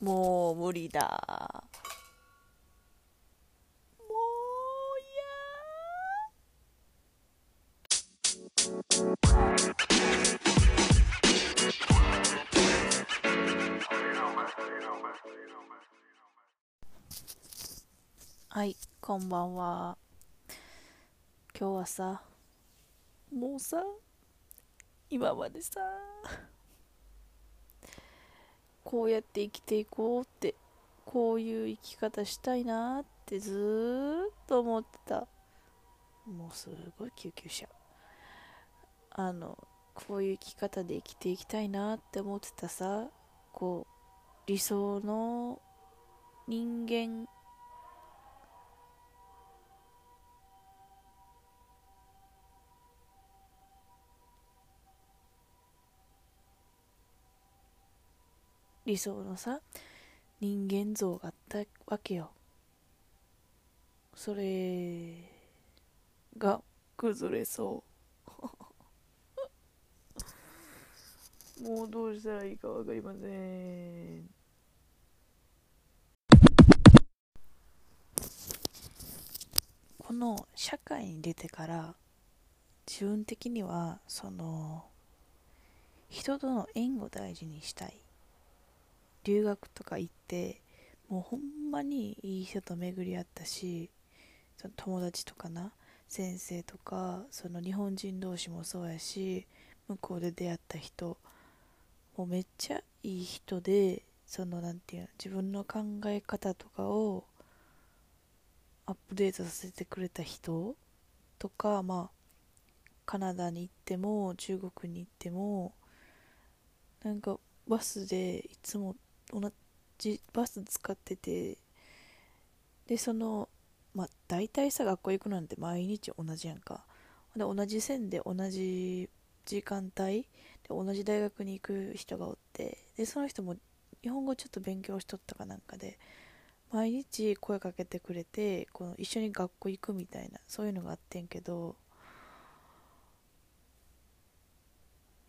もう無理だ。もうやー。はい、こんばんは。今日はさ、もうさ、今までさ、こうやって生きていこうって、こういう生き方したいなってずーっと思ってた。もうすごい救急車、こういう生き方で生きていきたいなって思ってたさ、こう理想の人間理想のさ、人間像があったわけよ。それが崩れそうもうどうしたらいいかわかりません。この社会に出てから自分的には人との縁を大事にしたい。留学とか行ってもうほんまにいい人と巡り合ったし、その友達とかな、先生とか、その日本人同士もそうやし、向こうで出会った人もうめっちゃいい人で、なんていうの、自分の考え方とかをアップデートさせてくれた人とか、まあカナダに行っても中国に行っても、なんかバスでいつも同じバス使ってて、で大体さ、学校行くなんて毎日同じやんか。で同じ線で同じ時間帯で同じ大学に行く人がおって、でその人も日本語ちょっと勉強しとったかなんかで、毎日声かけてくれて、この一緒に学校行くみたいな、そういうのがあってんけど、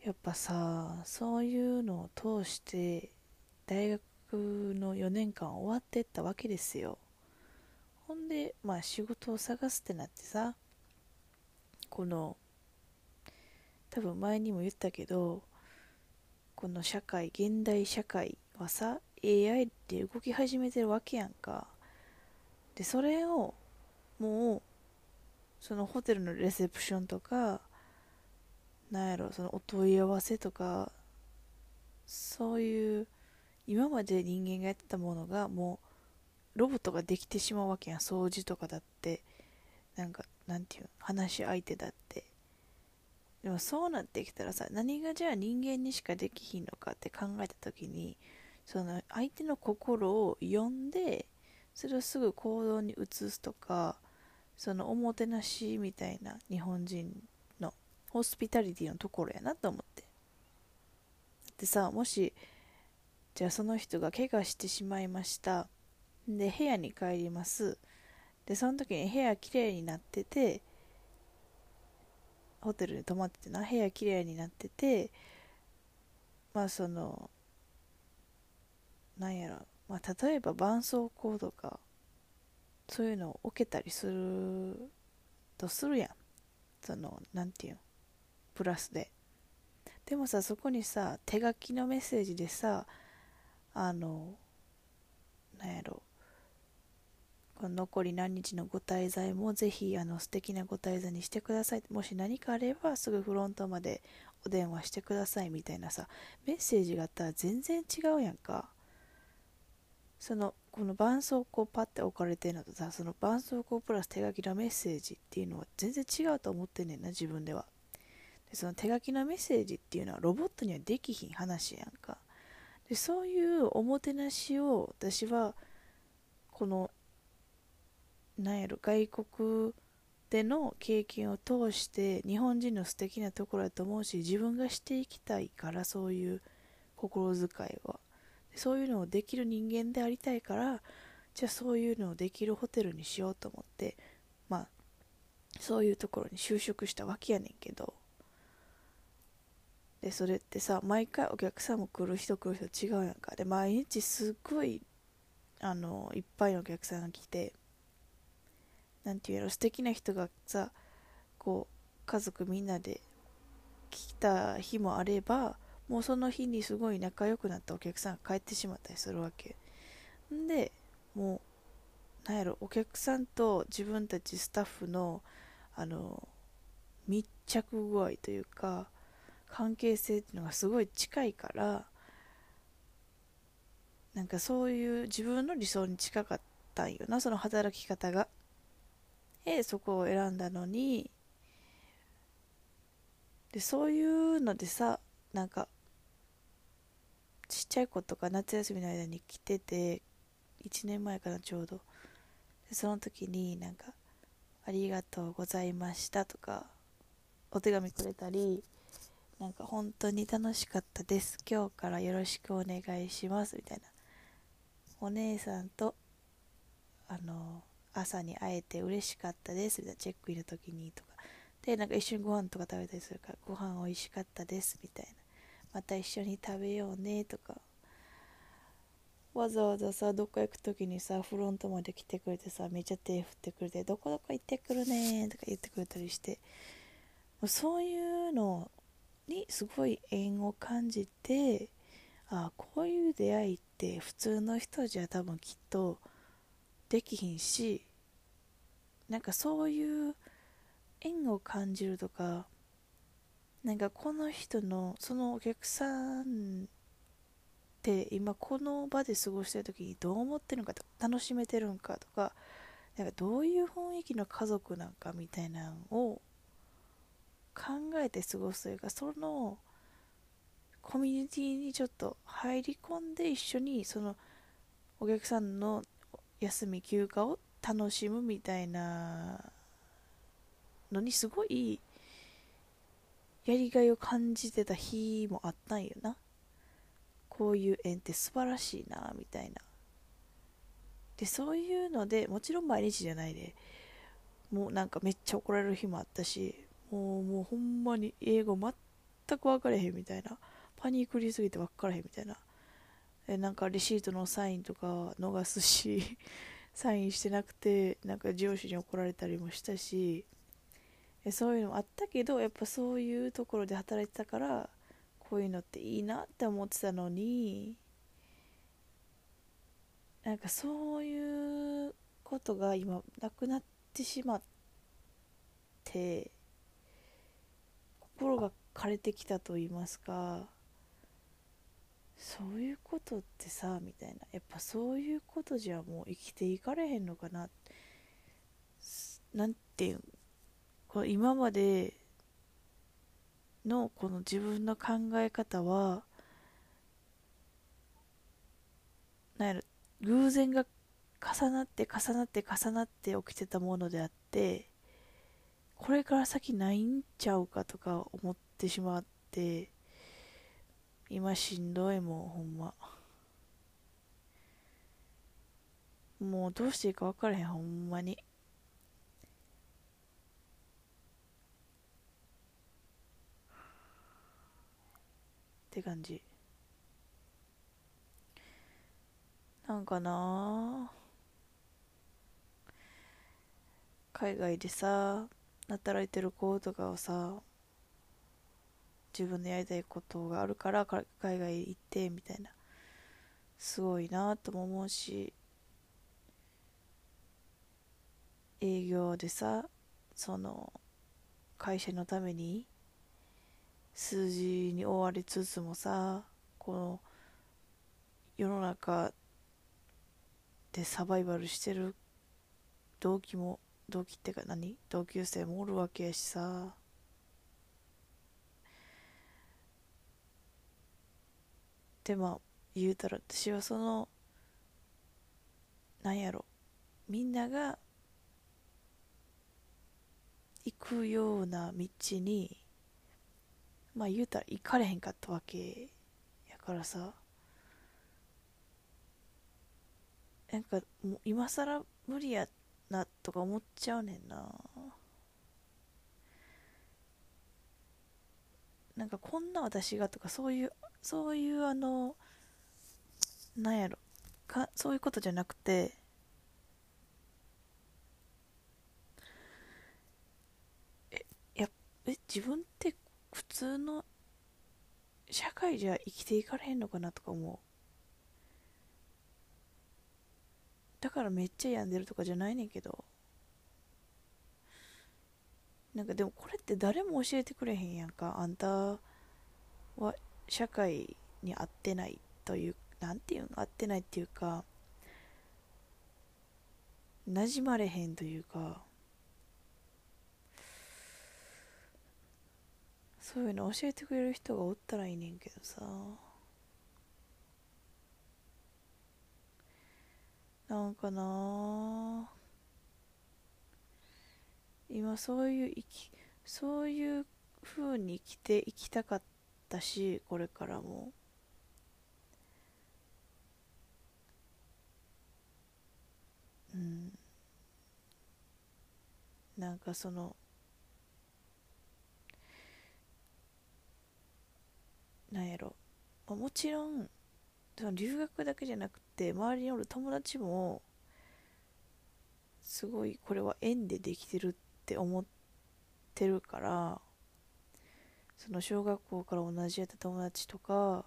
やっぱさ、そういうのを通して大学の4年間終わってったわけですよ。ほんで仕事を探すってなってさ、多分前にも言ったけど、この社会、現代社会はさ、 AI って動き始めてるわけやんか。でそれをもうホテルのレセプションとか、なんやろ、お問い合わせとか、そういう今まで人間がやってたものがもうロボットができてしまうわけやん。掃除とかだって、なんていうの、話し相手だって。でもそうなってきたらさ、何がじゃあ人間にしかできひんのかって考えた時に、相手の心を読んで、それをすぐ行動に移すとか、おもてなしみたいな、日本人ホスピタリティのところやなと思って。でさ、もしじゃあその人が怪我してしまいました、で部屋に帰ります、でその時に部屋きれいになってて、ホテルに泊まっててな、部屋きれいになってて、例えば絆創膏とかそういうのを置けたりするとするやん、なんていうの、プラスで。でもさ、そこにさ、手書きのメッセージでさ、この残り何日のご滞在もぜひ素敵なご滞在にしてください、もし何かあればすぐフロントまでお電話してくださいみたいなさ、メッセージがあったら全然違うやんか。この絆創膏パッて置かれてるのとさ、絆創膏プラス手書きのメッセージっていうのは全然違うと思ってんねんな、自分では。で手書きのメッセージっていうのはロボットにはできひん話やんか。でそういうおもてなしを、私は外国での経験を通して日本人の素敵なところだと思うし、自分がしていきたいから、そういう心遣いは、そういうのをできる人間でありたいから、じゃあそういうのをできるホテルにしようと思って、そういうところに就職したわけやねんけど、でそれってさ、毎回お客さんも来る人違うやんか。で毎日すごいいっぱいのお客さんが来て、なんていうの、素敵な人がさ、こう家族みんなで来た日もあれば、もうその日にすごい仲良くなったお客さんが帰ってしまったりするわけで、もうなんやろ、お客さんと自分たちスタッフの密着具合というか関係性っていうのがすごい近いから、なんかそういう自分の理想に近かったんよな、その働き方が。そこを選んだのに。でそういうのでさ、なんかちっちゃい子とか夏休みの間に来てて、1年前かなちょうど。でその時になんかありがとうございましたとかお手紙くれたり、なんか本当に楽しかったです、今日からよろしくお願いしますみたいな。お姉さんと朝に会えて嬉しかったですみたいな、チェックインの時にとかで、なんか一緒にご飯とか食べたりするから、ご飯美味しかったですみたいな、また一緒に食べようねとか。わざわざさ、どっか行く時にさ、フロントまで来てくれてさ、めっちゃ手振ってくれて、どこどこ行ってくるねとか言ってくれたりして、そういうのにすごい縁を感じて、あ、こういう出会いって普通の人じゃ多分きっとできひんし、なんかそういう縁を感じるとか、なんかこの人のそのお客さんって今この場で過ごしてる時にどう思ってるのかとか、楽しめてるんかとか、なんかどういう雰囲気の家族なんかみたいなのを考えて過ごすというか、そのコミュニティにちょっと入り込んで一緒にそのお客さんの休み休暇を楽しむみたいなのにすごいやりがいを感じてた日もあったんよな。こういう縁って素晴らしいなみたいな。でそういうので、もちろん毎日じゃないで、もうなんかめっちゃ怒られる日もあったし、もうほんまに英語全く分かれへんみたいな、パニックりすぎて分からへんみたいな、なんかレシートのサインとか逃すしサインしてなくてなんか上司に怒られたりもしたし、そういうのもあったけど、やっぱそういうところで働いてたから、こういうのっていいなって思ってたのに、なんかそういうことが今なくなってしまって、心が枯れてきたと言いますか、そういうことってさみたいな、やっぱそういうことじゃもう生きていかれへんのかな、なんていう、この今までのこの自分の考え方はなんやろ、偶然が重なって起きてたものであって、これから先ないんちゃうかとか思ってしまって、今しんどいもん、ほんまもうどうしていいか分からへん、ほんまに。って感じなんかな。海外でさ働いてる子とかをさ、自分のやりたいことがあるから海外行ってみたいな、すごいなとも思うし、営業でさ、その会社のために数字に追われつつもさ、この世の中でサバイバルしてる同級生もおるわけやしさ、でまあ言うたら私はそのなんやろ、みんなが行くような道にまあ言うたら行かれへんかったわけやからさ、なんかもう今更無理やなとか思っちゃうねんな。なんかこんな私がとかそういうなんやろか、そういうことじゃなくて、自分って普通の社会じゃ生きていかれへんのかなとか思う。だからめっちゃ病んでるとかじゃないねんけど、なんかでもこれって誰も教えてくれへんやんか。あんたは社会に合ってないという、なんていうの、合ってないっていうか馴染まれへんというか、そういうの教えてくれる人がおったらいいねんけどさ、なんかな、今そういう風に生きていきたかったし、これからもなんかそのなんやろ、もちろんその留学だけじゃなくて周りにおる友達もすごいこれは縁でできてるって思ってるから、その小学校から同じやった友達とか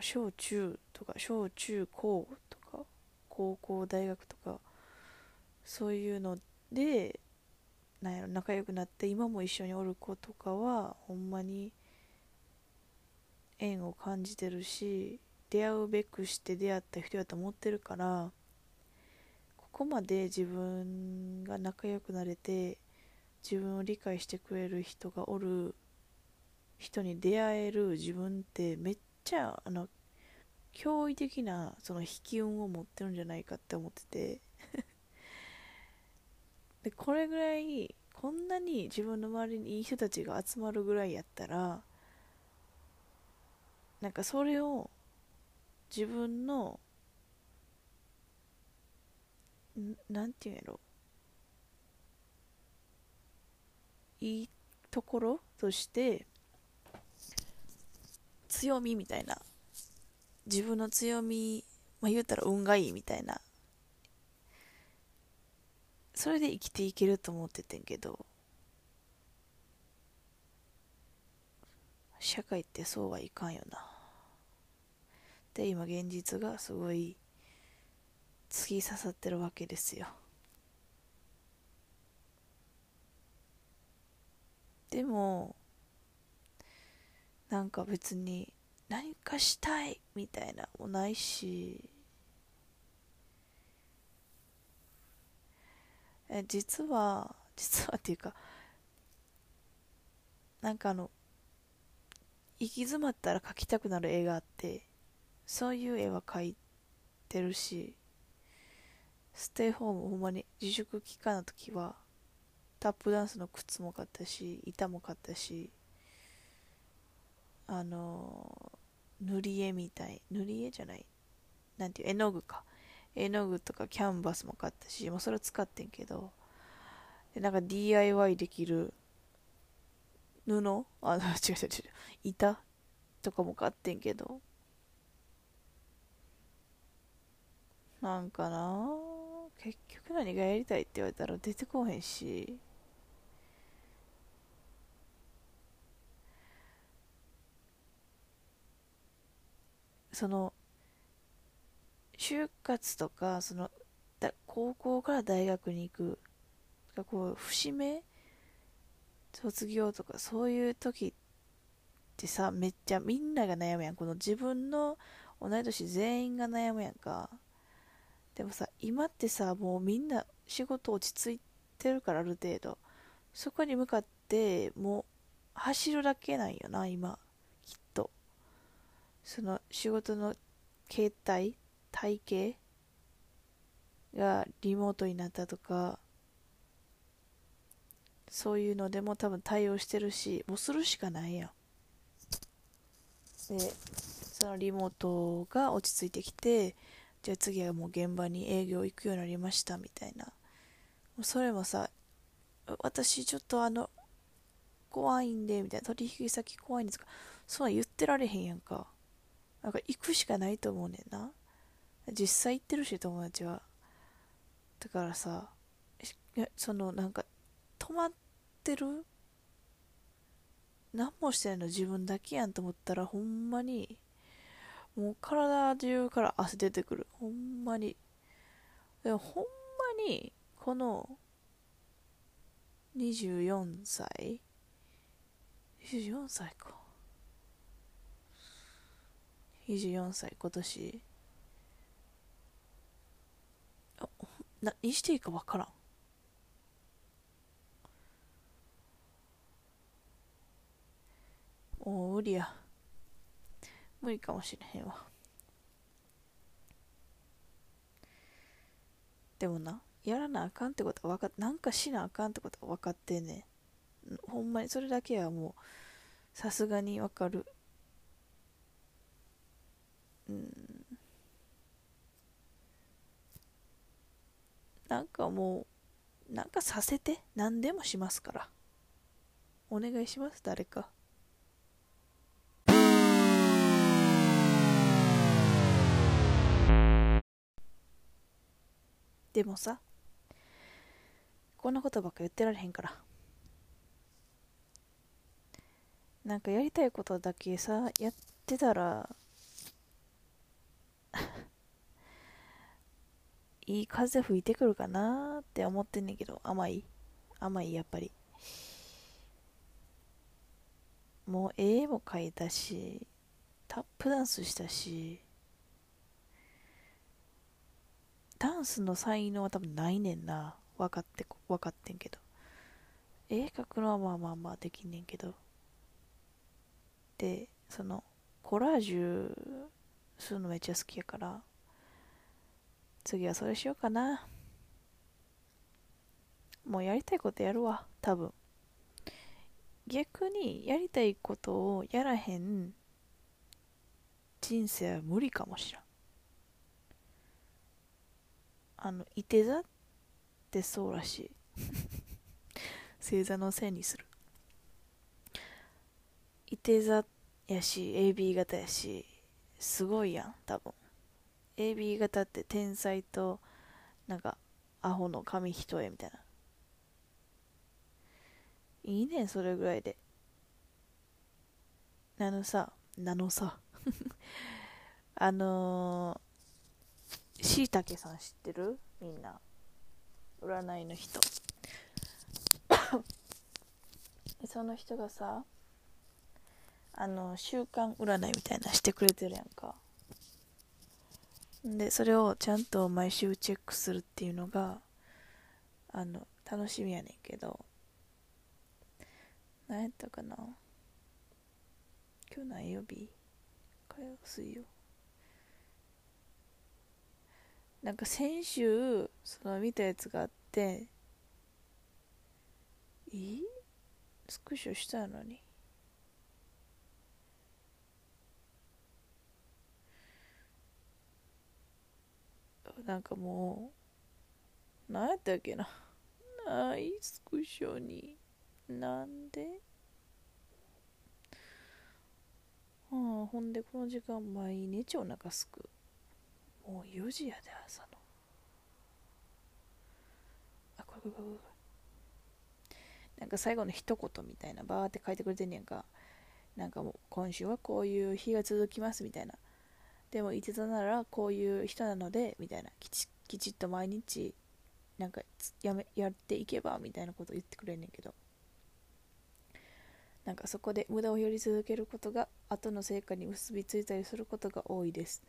小中とか小中高とか高校大学とかそういうのでなんやろ仲良くなって今も一緒におる子とかはほんまに縁を感じてるし、出会うべくして出会った人やと思ってるから、ここまで自分が仲良くなれて自分を理解してくれる人がおる人に出会える自分ってめっちゃ驚異的なその引き運を持ってるんじゃないかって思っててでこれぐらいこんなに自分の周りにいい人たちが集まるぐらいやったら、なんかそれを自分のなんていうんやろ、いいところとして強みみたいな、自分の強み、言うたら運がいいみたいな、それで生きていけると思っててんけど、社会ってそうはいかんよな。で今現実がすごい突き刺さってるわけですよ。でもなんか別に何かしたいみたいなもないし、実はっていうか、なんか行き詰まったら描きたくなる絵があって、そういう絵は描いてるし、ステイホームほんまに自粛期間の時はタップダンスの靴も買ったし板も買ったし、塗り絵じゃない、なんていう、絵の具とかキャンバスも買ったし、それを使ってんけど、でなんか DIY できる板とかも買ってんけど、なんかな、結局何がやりたいって言われたら出てこへんし、その就活とか高校から大学に行くとか、こう節目卒業とかそういう時ってさ、めっちゃみんなが悩むやん。この自分の同い年全員が悩むやんか。でもさ、今ってさ、もうみんな仕事落ち着いてるから、ある程度そこに向かってもう走るだけなんよな今きっと。その仕事の形態がリモートになったとかそういうのでも多分対応してるし、もうするしかないやん。でそのリモートが落ち着いてきて、じゃあ次はもう現場に営業行くようになりましたみたいな、それもさ、私ちょっと怖いんでみたいな、取引先怖いんですか、そんなん言ってられへんやんか。なんか行くしかないと思うねんな、実際行ってるし友達は。だからさ、そのなんか止まってる、何もしてないの自分だけやんと思ったら、ほんまにもう体中から汗出てくる、ほんまに。でもほんまにこの24歳、24歳か、24歳、今年何していいか分からん。もう無理や、無理かもしれへんわ。でもな、やらなあかんってことは分かっ、なんかしなあかんってことは分かってんねん、ほんまに。それだけはもうさすがに分かる。なんかもう、なんかさせて、何でもしますから、お願いします、誰か。でもさ、こんなことばっか言ってられへんから、なんかやりたいことだけさやってたらいい風吹いてくるかなーって思ってんねんけど、甘い甘い、やっぱり。もう絵も描いたし、タップダンスしたし、ダンスの才能は多分ないねんな、分かってんけど。絵描くのはまあまあまあできんねんけど。で、そのコラージュするのめっちゃ好きやから、次はそれしようかな。もうやりたいことやるわ、多分。逆にやりたいことをやらへん人生は無理かもしらん。いて座ってそうらしい正座のせいにする。いて座やし AB 型やし、すごいやん多分。 AB 型って天才となんかアホの紙一重みたいな。いいねんそれぐらいで。なのさしいたけさん知ってる？みんな占いの人その人がさ、週間占いみたいなしてくれてるやんか。でそれをちゃんと毎週チェックするっていうのが楽しみやねんけど、何やったかな、今日何曜日？火曜、水曜。なんか先週その見たやつがあって、スクショしたのになんかもう何やったっけな、ないスクショになんで、ほんでこの時間毎日お腹すく。もう4時やで、朝の。あ、これ。なんか最後の一言みたいなバーって書いてくれてんねやんか。なんかもう今週はこういう日が続きますみたいな。でもいて座ならこういう人なのでみたいな。きちっと毎日なんかやっていけばみたいなこと言ってくれんねんけど。なんかそこで無駄をやり続けることが後の成果に結びついたりすることが多いです。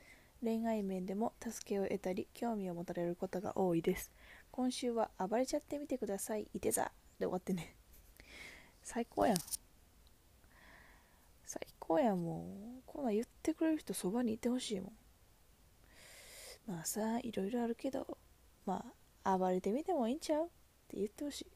恋愛面でも助けを得たり興味を持たれることが多いです。今週は暴れちゃってみてください、いて座で終わってね最高やん、最高やん。もうこんなん言ってくれる人そばにいてほしいもん。まあさ、いろいろあるけど、まあ暴れてみてもいいんちゃうって言ってほしい。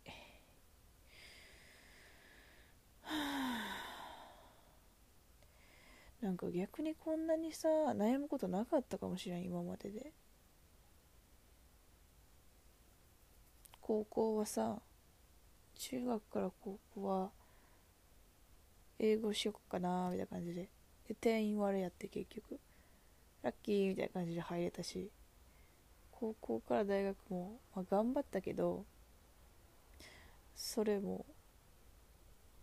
なんか逆にこんなにさ悩むことなかったかもしれん、今までで。高校はさ、中学から高校は英語しよっかなみたいな感じで、で店員悪いやって結局ラッキーみたいな感じで入れたし、高校から大学も、まあ、頑張ったけどそれも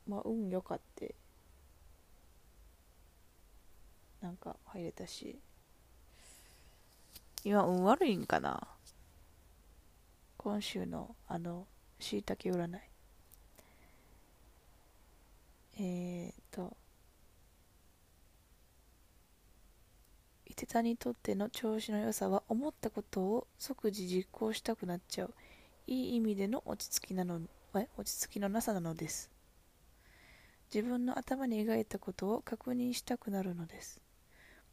まあ運良かってなんか入れたし、今運悪いんかな。今週のしいたけ占い、いてたにとっての調子の良さは思ったことを即時実行したくなっちゃう、いい意味での落ち着きのなさなのです。自分の頭に描いたことを確認したくなるのです。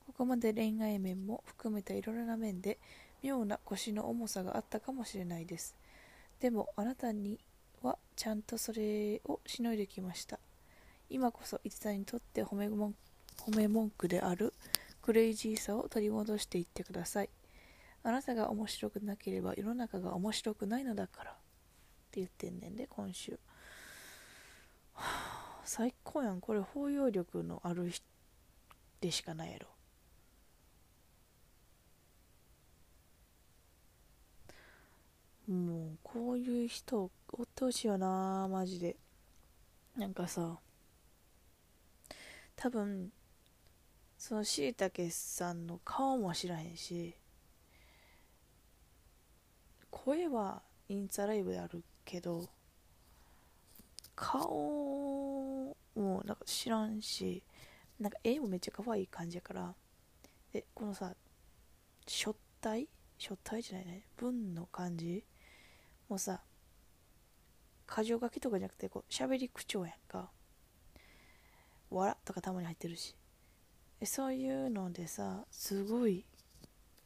ここまで恋愛面も含めたいろいろな面で妙な腰の重さがあったかもしれないです。でもあなたにはちゃんとそれをしのいできました。今こそいてたにとって褒め文句であるクレイジーさを取り戻していってください。あなたが面白くなければ世の中が面白くないのだからって言ってんねんで、今週、はあ、最高やん。これ包容力のある人でしかないやろ。もうこういう人おってほしいよなマジで。なんかさ、多分そのしいたけさんの顔も知らへんし、声はインスタライブであるけど顔もなんか知らんし、なんか絵もめっちゃ可愛い感じやから。でこのさ書体じゃないね、文の感じもうさ箇条書きとかじゃなくてこう喋り口調やんか。わらとかたまに入ってるし、そういうのでさすごい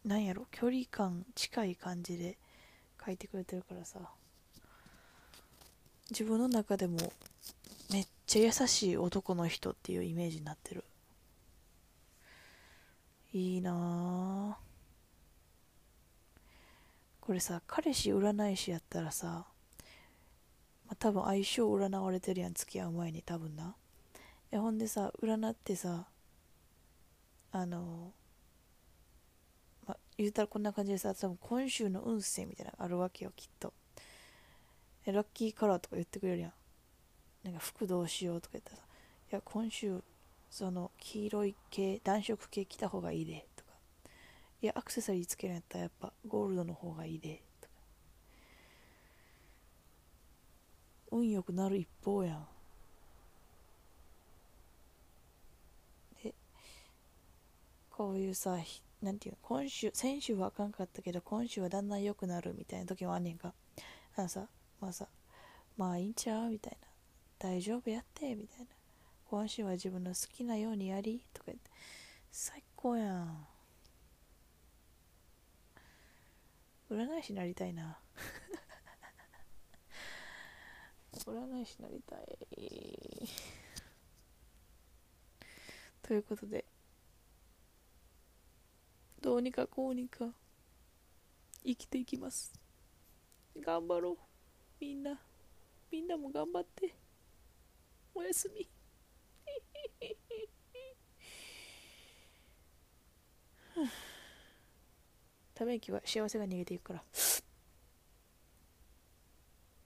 なんやろ距離感近い感じで書いてくれてるからさ、自分の中でもめっちゃ優しい男の人っていうイメージになってる。いいなぁこれさ。彼氏占い師やったらさ、まあ、多分相性占われてるやん付き合う前に多分な。ほんでさ占ってさ言うたらこんな感じでさ多分今週の運勢みたいなのあるわけよきっと。ラッキーカラーとか言ってくれるやん。なんか服どうしようとか言ったらさ、いや今週その黄色い系暖色系着た方がいいで、いやアクセサリーつけるんやったらやっぱゴールドの方がいいでとか。運良くなる一方やん。でこういうさなんていうの、先週はあかんかったけど今週はだんだん良くなるみたいな時もあんねんか。まあいいんちゃうみたいな、大丈夫やってみたいな、今週は自分の好きなようにやりとか言って最高やん。占い師になりたいな占い師になりたいということで、どうにかこうにか生きていきます。頑張ろうみんなも頑張って。おやすみため息は幸せが逃げていくから